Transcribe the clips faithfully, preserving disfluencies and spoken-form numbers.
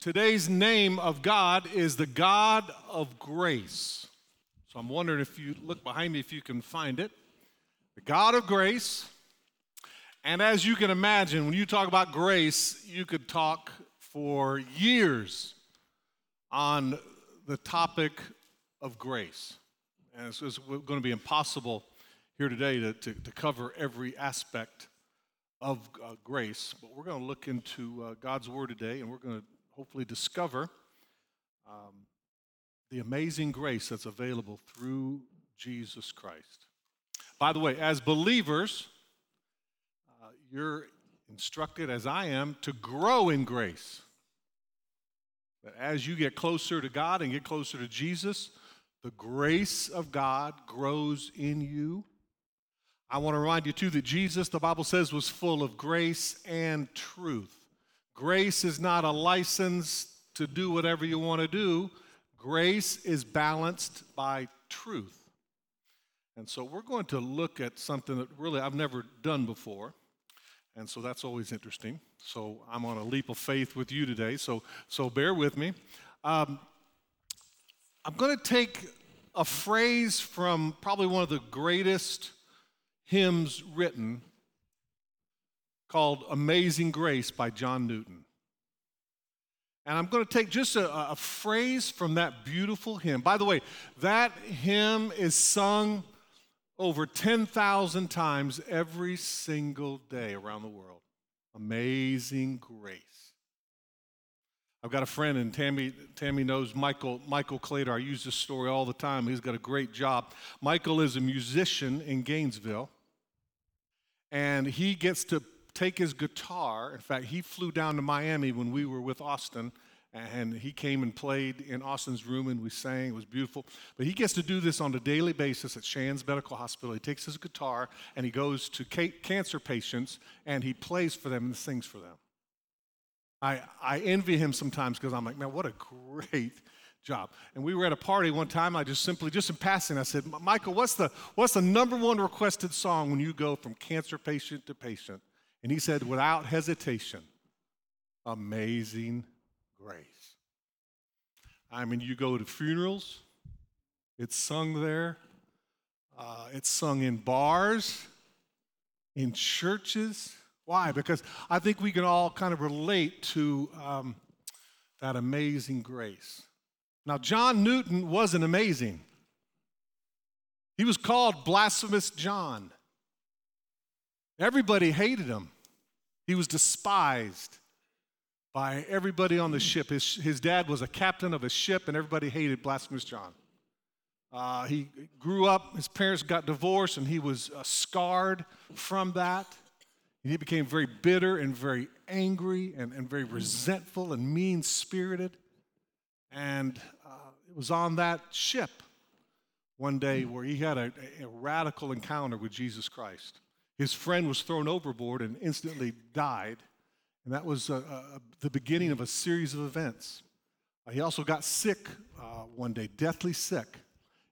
today's name of God is the God of grace. So I'm wondering if you look behind me if you can find it. The God of grace. And as you can imagine, when you talk about grace, you could talk for years on the topic of grace. And it's, it's going to be impossible here today to, to, to cover every aspect of uh, grace. But we're going to look into uh, God's Word today, and we're going to hopefully discover um, the amazing grace that's available through Jesus Christ. By the way, as believers, uh, you're instructed, as I am, to grow in grace. But as you get closer to God and get closer to Jesus, the grace of God grows in you. I want to remind you, too, that Jesus, the Bible says, was full of grace and truth. Grace is not a license to do whatever you want to do. Grace is balanced by truth. And so we're going to look at something that really I've never done before. And so that's always interesting. So I'm on a leap of faith with you today, so so bear with me. Um, I'm going to take a phrase from probably one of the greatest hymns written called Amazing Grace by John Newton. And I'm going to take just a, a phrase from that beautiful hymn. By the way, that hymn is sung over ten thousand times every single day around the world. Amazing Grace. I've got a friend, and Tammy Tammy knows Michael Michael Claytor. I use this story all the time. He's got a great job. Michael is a musician in Gainesville, and he gets to take his guitar. In fact, he flew down to Miami when we were with Austin, and he came and played in Austin's room, and we sang. It was beautiful. But he gets to do this on a daily basis at Shands Medical Hospital. He takes his guitar, and he goes to cancer patients, and he plays for them and sings for them. I, I envy him sometimes because I'm like, man, what a great job. And we were at a party one time. I just simply, just in passing, I said, Michael, what's the, what's the number one requested song when you go from cancer patient to patient? And he said, without hesitation, Amazing Grace. I mean, you go to funerals, it's sung there, uh, it's sung in bars, in churches. Why? Because I think we can all kind of relate to um, that amazing grace. Now, John Newton wasn't amazing. He was called Blasphemous John. Everybody hated him. He was despised by everybody on the ship. His, his dad was a captain of a ship, and everybody hated Blasphemous John. Uh, he grew up, his parents got divorced, and he was uh, scarred from that. And he became very bitter and very angry and, and very resentful and mean-spirited. And uh, it was on that ship one day where he had a, a radical encounter with Jesus Christ. His friend was thrown overboard and instantly died. And that was uh, uh, the beginning of a series of events. Uh, he also got sick uh, one day, deathly sick.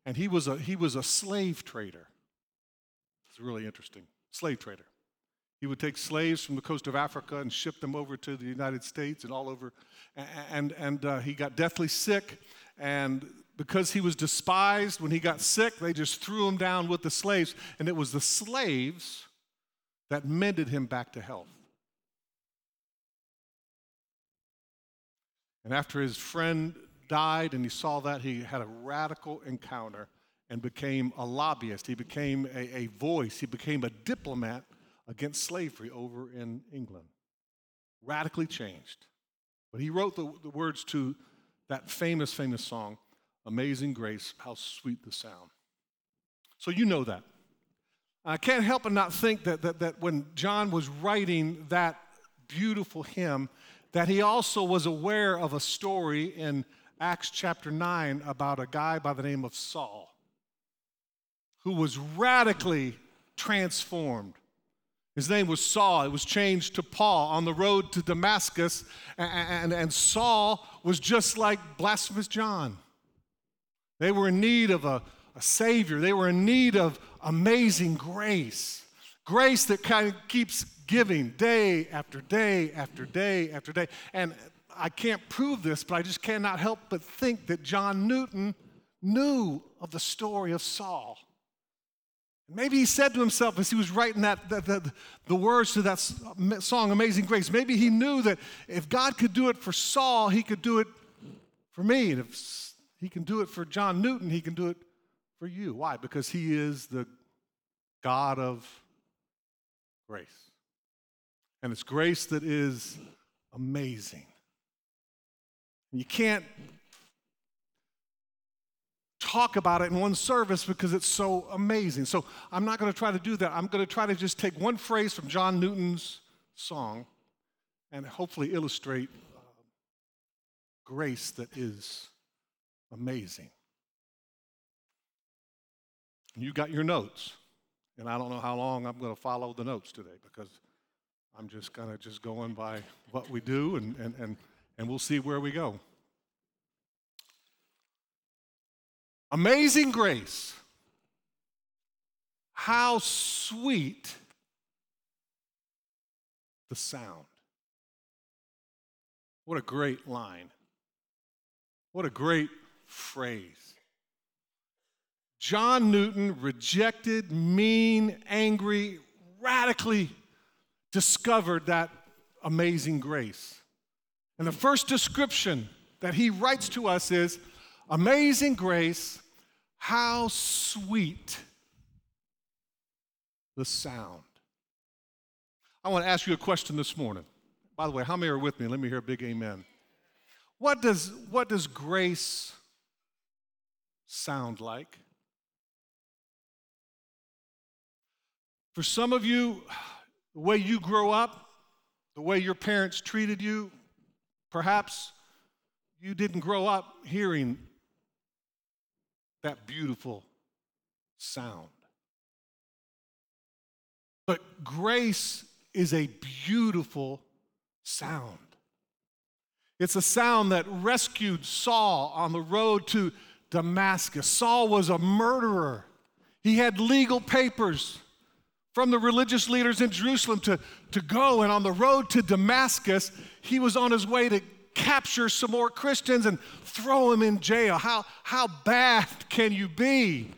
And he was a he was a slave trader. It's really interesting. Slave trader. He would take slaves from the coast of Africa and ship them over to the United States and all over. And, and uh, he got deathly sick. And because he was despised when he got sick, they just threw him down with the slaves. And it was the slaves that mended him back to health. And after his friend died and he saw that, he had a radical encounter and became a lobbyist. He became a, a voice. He became a diplomat against slavery over in England. Radically changed. But he wrote the, the words to that famous, famous song, Amazing Grace, how sweet the sound. So you know that. I can't help but not think that, that, that when John was writing that beautiful hymn, that he also was aware of a story in Acts chapter nine about a guy by the name of Saul who was radically transformed. His name was Saul. It was changed to Paul on the road to Damascus, and, and, and Saul was just like Blasphemous John. They were in need of a, a Savior. They were in need of amazing grace, grace that kind of keeps giving day after day after day after day. And I can't prove this, but I just cannot help but think that John Newton knew of the story of Saul. Maybe he said to himself as he was writing that, that, that the words to that song, Amazing Grace, maybe he knew that if God could do it for Saul, he could do it for me. And if he can do it for John Newton, he can do it for you. Why? Because he is the God of grace. And it's grace that is amazing. You can't talk about it in one service because it's so amazing. So I'm not going to try to do that. I'm going to try to just take one phrase from John Newton's song and hopefully illustrate uh, grace that is amazing. You got your notes, and I don't know how long I'm going to follow the notes today because I'm just kind of just going by what we do, and, and, and, and we'll see where we go. Amazing grace, how sweet the sound. What a great line. What a great phrase. John Newton rejected, mean, angry, radically discovered that amazing grace. And the first description that he writes to us is, amazing grace, how sweet the sound. I want to ask you a question this morning. By the way, how many are with me? Let me hear a big amen. What does, what does grace sound like? For some of you, the way you grow up, the way your parents treated you, perhaps you didn't grow up hearing that beautiful sound. But grace is a beautiful sound. It's a sound that rescued Saul on the road to Damascus. Saul was a murderer. He had legal papers from the religious leaders in Jerusalem to, to go, and on the road to Damascus, he was on his way to capture some more Christians and throw them in jail. How, how bad can you be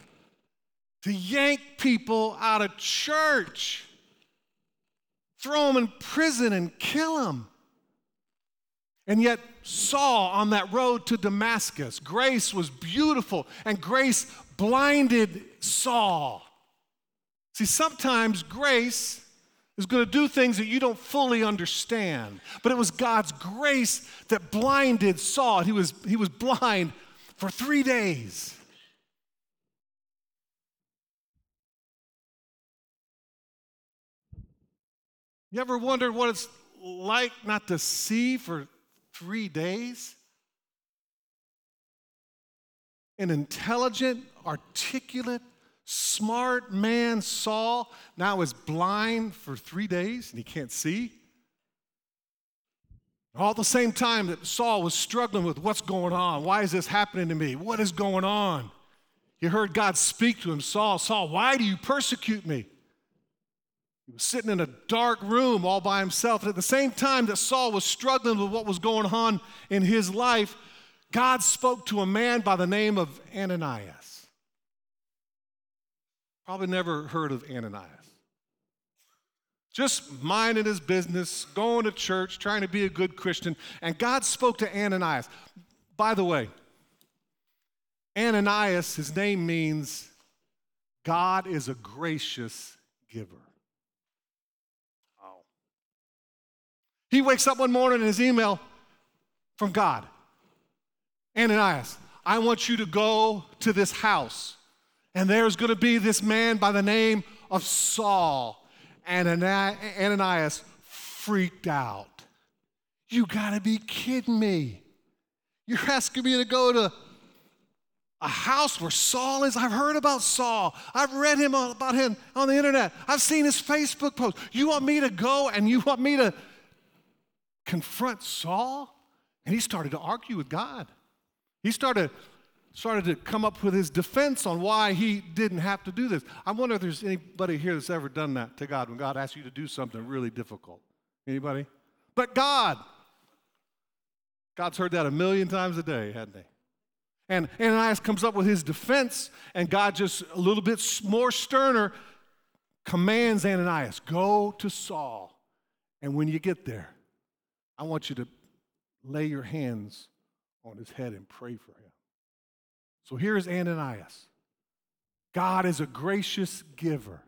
to yank people out of church, throw them in prison and kill them? And yet Saul on that road to Damascus, grace was beautiful, and grace blinded Saul. See, sometimes grace is going to do things that you don't fully understand. But it was God's grace that blinded Saul. He was, he was blind for three days. You ever wondered what it's like not to see for three days? An intelligent, articulate, smart man Saul now is blind for three days and he can't see. All at the same time that Saul was struggling with what's going on. Why is this happening to me? What is going on? He heard God speak to him, Saul, Saul, why do you persecute me? He was sitting in a dark room all by himself. And at the same time that Saul was struggling with what was going on in his life, God spoke to a man by the name of Ananias. Probably never heard of Ananias. Just minding his business, going to church, trying to be a good Christian, and God spoke to Ananias. By the way, Ananias, his name means God is a gracious giver. Oh. He wakes up one morning in his email from God. Ananias, I want you to go to this house. And there's going to be this man by the name of Saul. And Ananias freaked out. You got to be kidding me. You're asking me to go to a house where Saul is? I've heard about Saul. I've read him all about him on the internet. I've seen his Facebook post. You want me to go and you want me to confront Saul? And he started to argue with God. He started... started to come up with his defense on why he didn't have to do this. I wonder if there's anybody here that's ever done that to God when God asks you to do something really difficult. Anybody? But God, God's heard that a million times a day, hadn't he? And Ananias comes up with his defense, and God just a little bit more sterner commands Ananias, go to Saul, and when you get there, I want you to lay your hands on his head and pray for him. So here's Ananias. God is a gracious giver.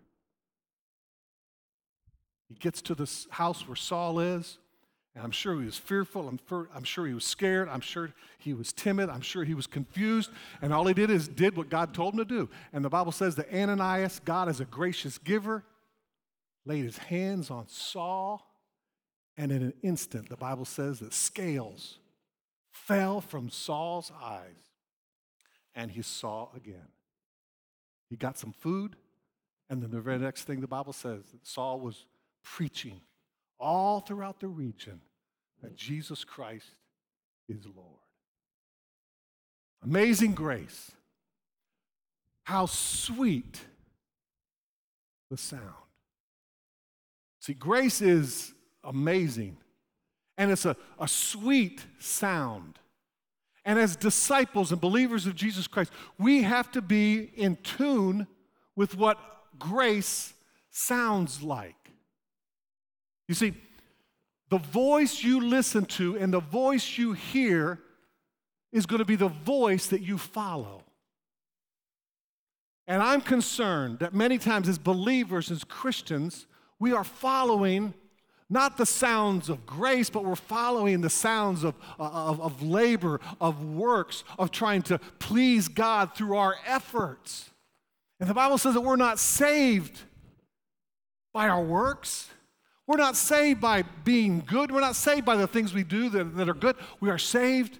He gets to the house where Saul is, and I'm sure he was fearful. I'm, fur- I'm sure he was scared. I'm sure he was timid. I'm sure he was confused. And all he did is did what God told him to do. And the Bible says that Ananias, God is a gracious giver, laid his hands on Saul, and in an instant, the Bible says that scales fell from Saul's eyes, and he saw again. He got some food, and then the very next thing the Bible says, that Saul was preaching all throughout the region that Jesus Christ is Lord. Amazing grace. How sweet the sound. See, grace is amazing, and it's a, a sweet sound. And as disciples and believers of Jesus Christ, we have to be in tune with what grace sounds like. You see, the voice you listen to and the voice you hear is going to be the voice that you follow. And I'm concerned that many times as believers, as Christians, we are following not the sounds of grace, but we're following the sounds of, of, of labor, of works, of trying to please God through our efforts. And the Bible says that we're not saved by our works. We're not saved by being good. We're not saved by the things we do that, that are good. We are saved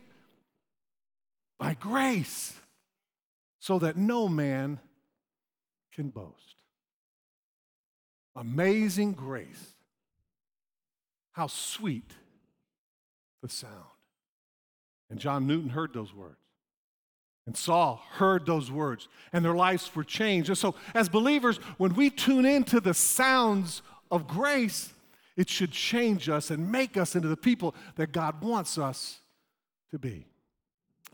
by grace so that no man can boast. Amazing grace. How sweet the sound. And John Newton heard those words. And Saul heard those words. And their lives were changed. And so as believers, when we tune into the sounds of grace, it should change us and make us into the people that God wants us to be.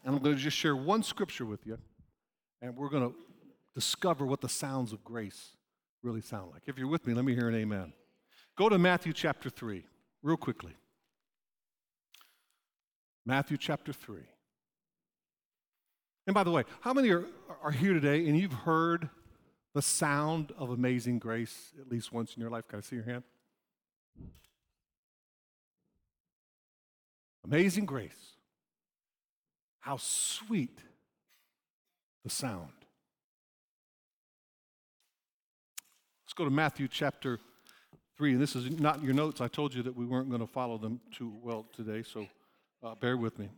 And I'm going to just share one scripture with you, and we're going to discover what the sounds of grace really sound like. If you're with me, let me hear an amen. Go to Matthew chapter three, real quickly. Matthew chapter three. And by the way, how many are, are here today and you've heard the sound of amazing grace at least once in your life? Can I see your hand? Amazing grace. How sweet the sound. Let's go to Matthew chapter three. And this is not in your notes. I told you that we weren't going to follow them too well today, so uh, bear with me.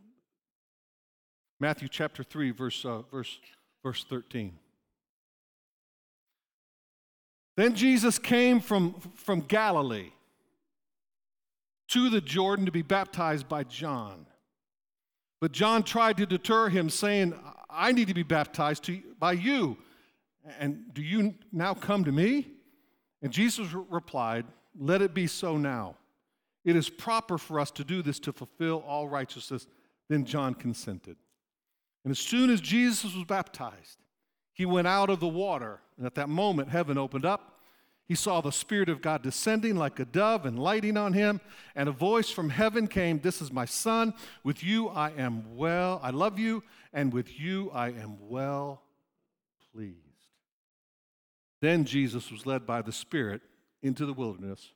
Matthew chapter three, verse uh, verse verse thirteen. Then Jesus came from, from Galilee to the Jordan to be baptized by John. But John tried to deter him, saying, I need to be baptized to, by you. And do you now come to me? And Jesus re- replied, let it be so now. It is proper for us to do this to fulfill all righteousness. Then John consented. And as soon as Jesus was baptized, he went out of the water, and at that moment, heaven opened up. He saw the Spirit of God descending like a dove and lighting on him, and a voice from heaven came, this is my Son, with you I am well, I love you, and with you I am well pleased. Then Jesus was led by the Spirit into the wilderness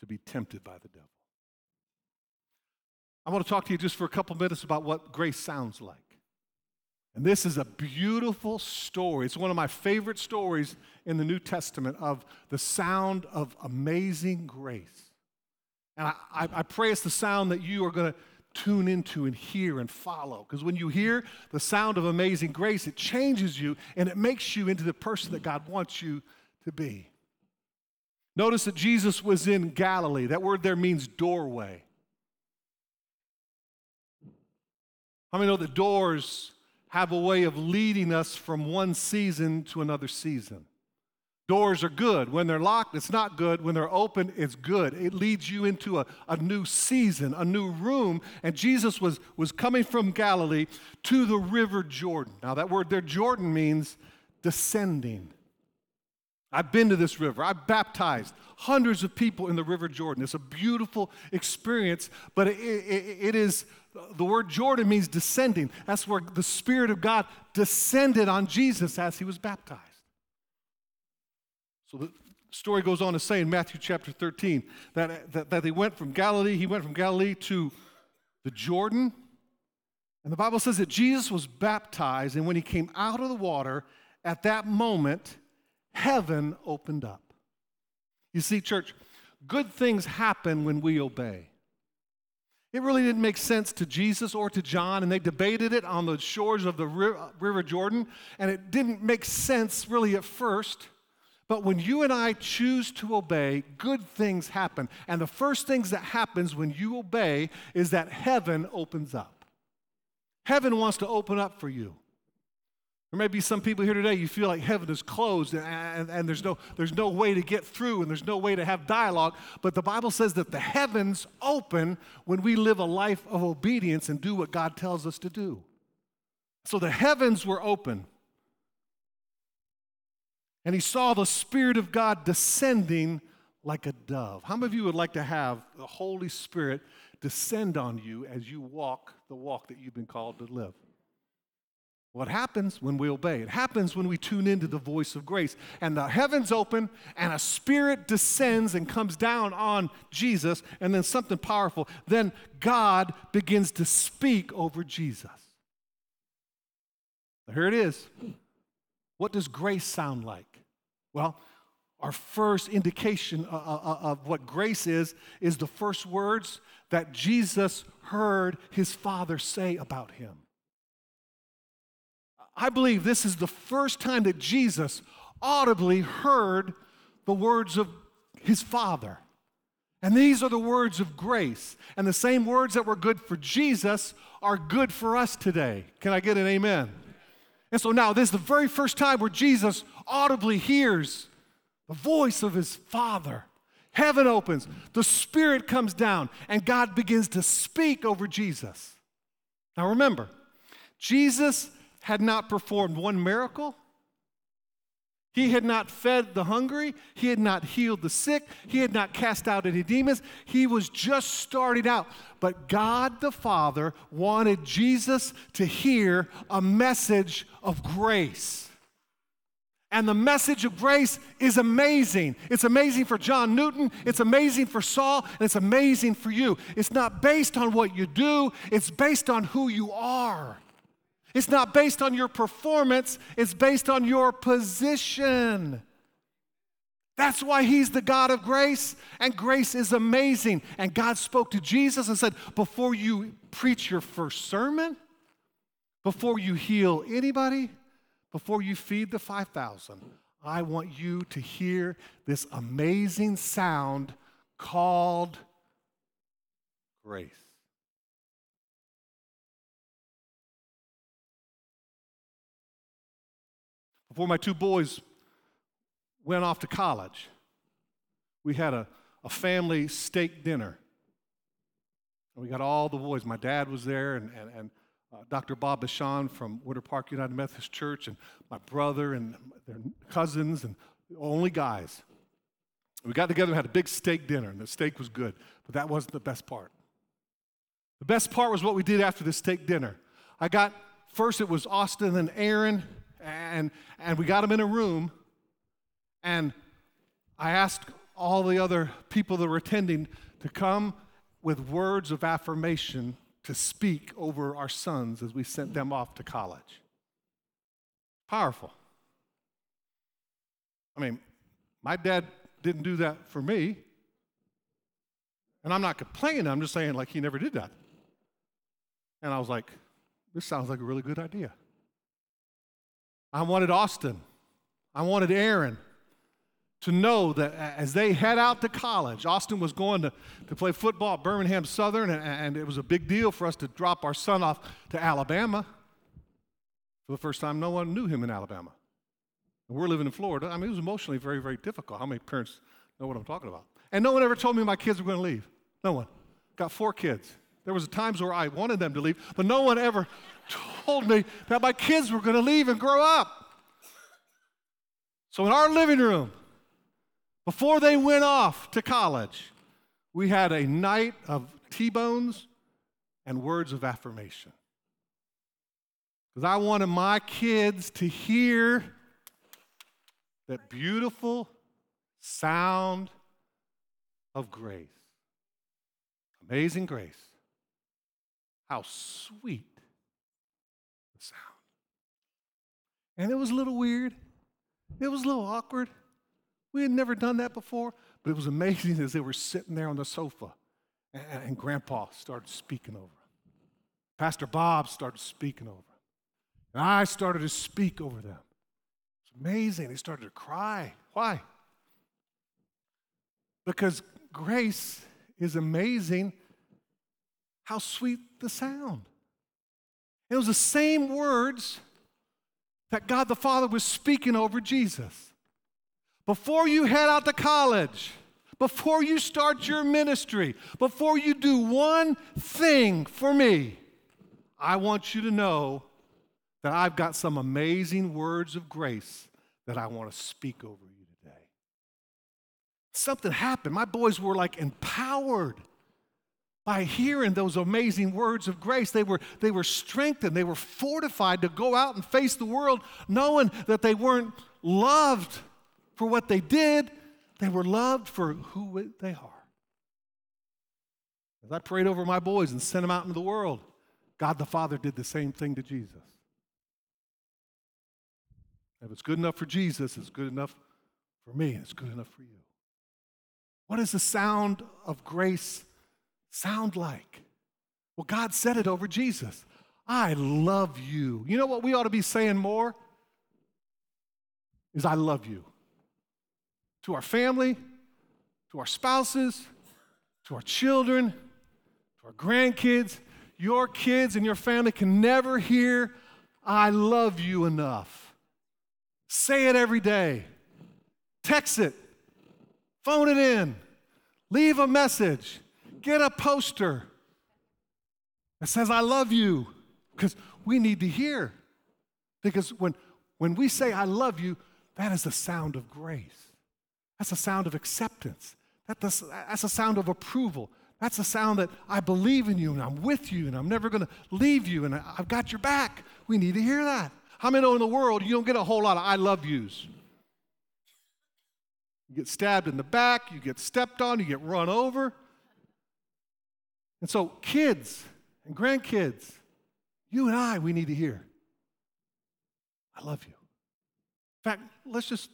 to be tempted by the devil. I want to talk to you just for a couple minutes about what grace sounds like. And this is a beautiful story. It's one of my favorite stories in the New Testament of the sound of amazing grace. And I, I, I pray it's the sound that you are going to tune into and hear and follow. Because when you hear the sound of amazing grace, it changes you and it makes you into the person that God wants you to be. Notice that Jesus was in Galilee. That word there means doorway. How many know that doors have a way of leading us from one season to another season? Doors are good. When they're locked, it's not good. When they're open, it's good. It leads you into a, a new season, a new room. And Jesus was, was coming from Galilee to the river Jordan. Now, that word there, Jordan, means descending. I've been to this river. I've baptized hundreds of people in the river Jordan. It's a beautiful experience, but it, it, it is, the word Jordan means descending. That's where the Spirit of God descended on Jesus as he was baptized. So the story goes on to say in Matthew chapter thirteen that, that, that they went from Galilee, he went from Galilee to the Jordan. And the Bible says that Jesus was baptized, and when he came out of the water, at that moment, heaven opened up. You see, church, good things happen when we obey. It really didn't make sense to Jesus or to John, and they debated it on the shores of the River Jordan, and it didn't make sense really at first. But when you and I choose to obey, good things happen. And the first things that happens when you obey is that heaven opens up. Heaven wants to open up for you. There may be some people here today, you feel like heaven is closed and, and, and there's no, there's no way to get through and there's no way to have dialogue. But the Bible says that the heavens open when we live a life of obedience and do what God tells us to do. So the heavens were open. And he saw the Spirit of God descending like a dove. How many of you would like to have the Holy Spirit descend on you as you walk the walk that you've been called to live? What happens when we obey? It happens when we tune into the voice of grace. And the heavens open, and a Spirit descends and comes down on Jesus, and then something powerful. Then God begins to speak over Jesus. Here it is. What does grace sound like? Well, our first indication of what grace is is the first words that Jesus heard his Father say about him. I believe this is the first time that Jesus audibly heard the words of his Father. And these are the words of grace. And the same words that were good for Jesus are good for us today. Can I get an amen? And so now this is the very first time where Jesus audibly hears the voice of his Father. Heaven opens, the Spirit comes down, and God begins to speak over Jesus. Now remember, Jesus had not performed one miracle. He had not fed the hungry. He had not healed the sick. He had not cast out any demons. He was just starting out. But God the Father wanted Jesus to hear a message of grace. And the message of grace is amazing. It's amazing for John Newton. It's amazing for Saul. And it's amazing for you. It's not based on what you do. It's based on who you are. It's not based on your performance. It's based on your position. That's why he's the God of grace, and grace is amazing. And God spoke to Jesus and said, before you preach your first sermon, before you heal anybody, before you feed the five thousand, I want you to hear this amazing sound called grace. Before my two boys went off to college, we had a, a family steak dinner. And we got all the boys. My dad was there, and, and, and uh, Doctor Bob Bashan from Winter Park United Methodist Church, and my brother and their cousins, and only guys. We got together and had a big steak dinner, and the steak was good, but that wasn't the best part. The best part was what we did after the steak dinner. I got, first it was Austin and Aaron, And and we got them in a room, and I asked all the other people that were attending to come with words of affirmation to speak over our sons as we sent them off to college. Powerful. I mean, my dad didn't do that for me, and I'm not complaining. I'm just saying, like, he never did that. And I was like, this sounds like a really good idea. I wanted Austin, I wanted Aaron to know that as they head out to college, Austin was going to, to play football at Birmingham Southern, and, and it was a big deal for us to drop our son off to Alabama. For the first time, no one knew him in Alabama. And we're living in Florida. I mean, it was emotionally very, very difficult. How many parents know what I'm talking about? And no one ever told me my kids were going to leave. No one. Got four kids. There was times where I wanted them to leave, but no one ever told me that my kids were going to leave and grow up. So in our living room, before they went off to college, we had a night of T-bones and words of affirmation. Because I wanted my kids to hear that beautiful sound of grace. Amazing grace. How sweet the sound. And it was a little weird. It was a little awkward. We had never done that before, but it was amazing as they were sitting there on the sofa, and, and Grandpa started speaking over them. Pastor Bob started speaking over them. And I started to speak over them. It's amazing. They started to cry. Why? Because grace is amazing how sweet the sound. It was the same words that God the Father was speaking over Jesus. Before you head out to college, before you start your ministry, before you do one thing for me, I want you to know that I've got some amazing words of grace that I want to speak over you today. Something happened. My boys were like empowered by hearing those amazing words of grace. They were, they were strengthened. They were fortified to go out and face the world, knowing that they weren't loved for what they did. They were loved for who they are. As I prayed over my boys and sent them out into the world, God the Father did the same thing to Jesus. If it's good enough for Jesus, it's good enough for me, and it's good enough for you. What does the sound of grace sound like? Well, God said it over Jesus. I love you. You know what we ought to be saying more? Is I love you. To our family, to our spouses, to our children, to our grandkids. Your kids and your family can never hear I love you enough. Say it every day. Text it. Phone it in. Leave a message. Get a poster that says, I love you, because we need to hear. Because when, when we say, I love you, that is the sound of grace. That's the sound of acceptance. That does, that's the sound of approval. That's the sound that I believe in you, and I'm with you, and I'm never going to leave you, and I've got your back. We need to hear that. How many know in the world you don't get a whole lot of I love yous? You get stabbed in the back, you get stepped on, you get run over. And so kids and grandkids, you and I, we need to hear, I love you. In fact, let's just,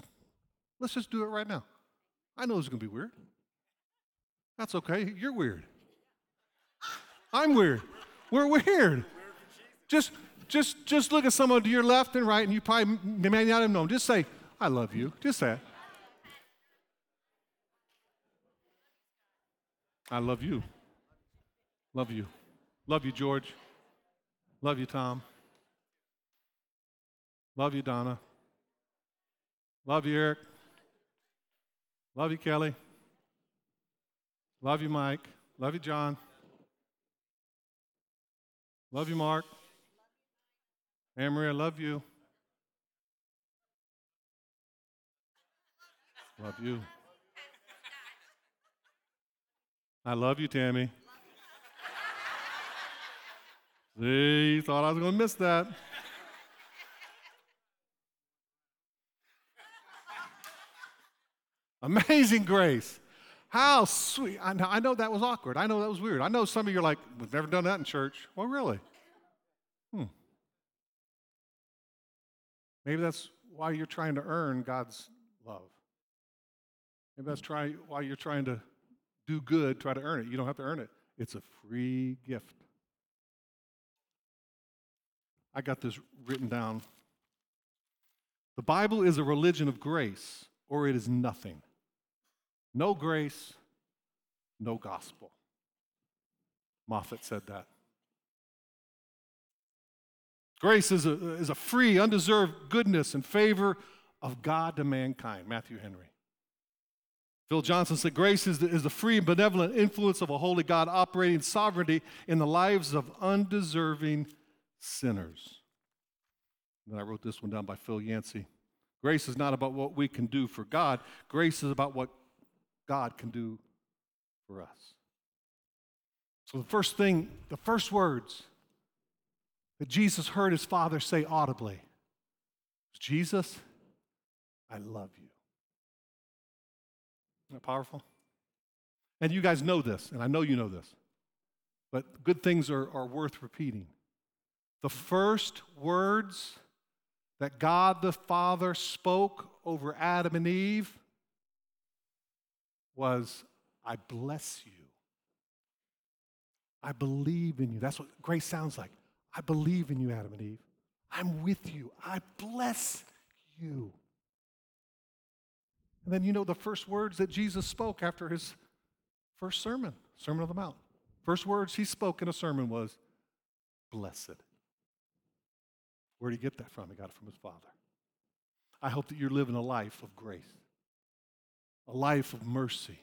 let's just do it right now. I know it's going to be weird. That's okay. You're weird. I'm weird. We're weird. Just... Just just look at someone to your left and right, and you probably may not have known. Just say, I love you. Just say it. I love you. Love you. Love you, George. Love you, Tom. Love you, Donna. Love you, Eric. Love you, Kelly. Love you, Mike. Love you, John. Love you, Mark. Anne Marie, I love you. Love you. I love you, Tammy. See, you thought I was going to miss that. Amazing grace. How sweet. I know, I know that was awkward. I know that was weird. I know some of you are like, we've never done that in church. Well, really? Hmm. Maybe that's why you're trying to earn God's love. Maybe that's try, why you're trying to do good, try to earn it. You don't have to earn it. It's a free gift. I got this written down. The Bible is a religion of grace, or it is nothing. No grace, no gospel. Moffat said that. Grace is a, is a free, undeserved goodness and favor of God to mankind, Matthew Henry. Phil Johnson said, grace is the, is the free and benevolent influence of a holy God operating sovereignty in the lives of undeserving sinners. And then I wrote this one down by Phil Yancey. Grace is not about what we can do for God. Grace is about what God can do for us. So the first thing, the first words that Jesus heard his Father say audibly, Jesus, I love you. Isn't that powerful? And you guys know this, and I know you know this, but good things are, are worth repeating. The first words that God the Father spoke over Adam and Eve was, I bless you. I believe in you. That's what grace sounds like. I believe in you, Adam and Eve. I'm with you. I bless you. And then you know the first words that Jesus spoke after his first sermon, Sermon on the Mount. First words he spoke in a sermon was, blessed. Where did he get that from? He got it from his Father. I hope that you're living a life of grace, a life of mercy,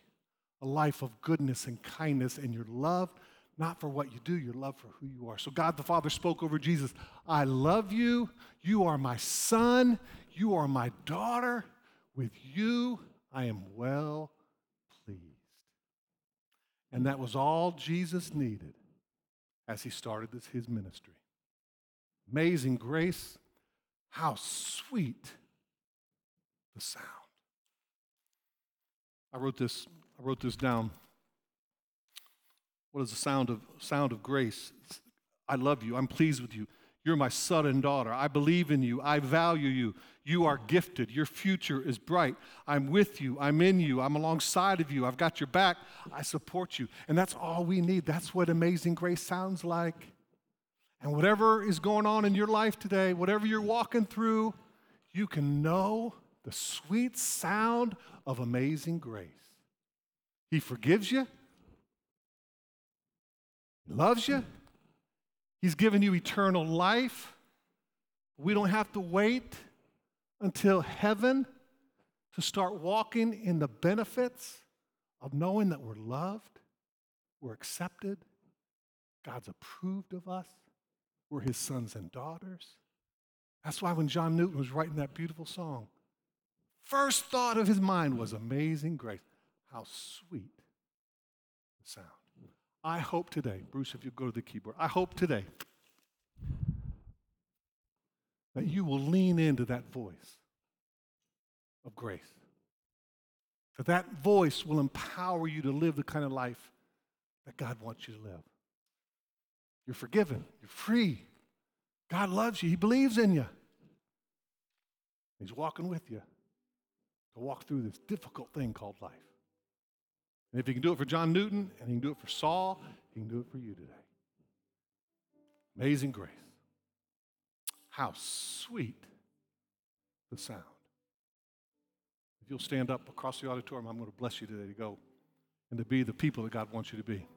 a life of goodness and kindness, and your love, not for what you do, your love for who you are. So God the Father spoke over Jesus, I love you, you are my son, you are my daughter, with you I am well pleased. And that was all Jesus needed as he started this, his ministry. Amazing grace, how sweet the sound. I wrote this, I wrote this down. What is the sound of sound of grace? I love you. I'm pleased with you. You're my son and daughter. I believe in you. I value you. You are gifted. Your future is bright. I'm with you. I'm in you. I'm alongside of you. I've got your back. I support you. And that's all we need. That's what amazing grace sounds like. And whatever is going on in your life today, whatever you're walking through, you can know the sweet sound of amazing grace. He forgives you. He loves you. He's given you eternal life. We don't have to wait until heaven to start walking in the benefits of knowing that we're loved, we're accepted, God's approved of us, we're his sons and daughters. That's why when John Newton was writing that beautiful song, first thought of his mind was amazing grace. How sweet the sound. I hope today, Bruce, if you go to the keyboard, I hope today that you will lean into that voice of grace, that that voice will empower you to live the kind of life that God wants you to live. You're forgiven. You're free. God loves you. He believes in you. He's walking with you to walk through this difficult thing called life. And if he can do it for John Newton, and he can do it for Saul, he can do it for you today. Amazing grace. How sweet the sound. If you'll stand up across the auditorium, I'm going to bless you today to go and to be the people that God wants you to be.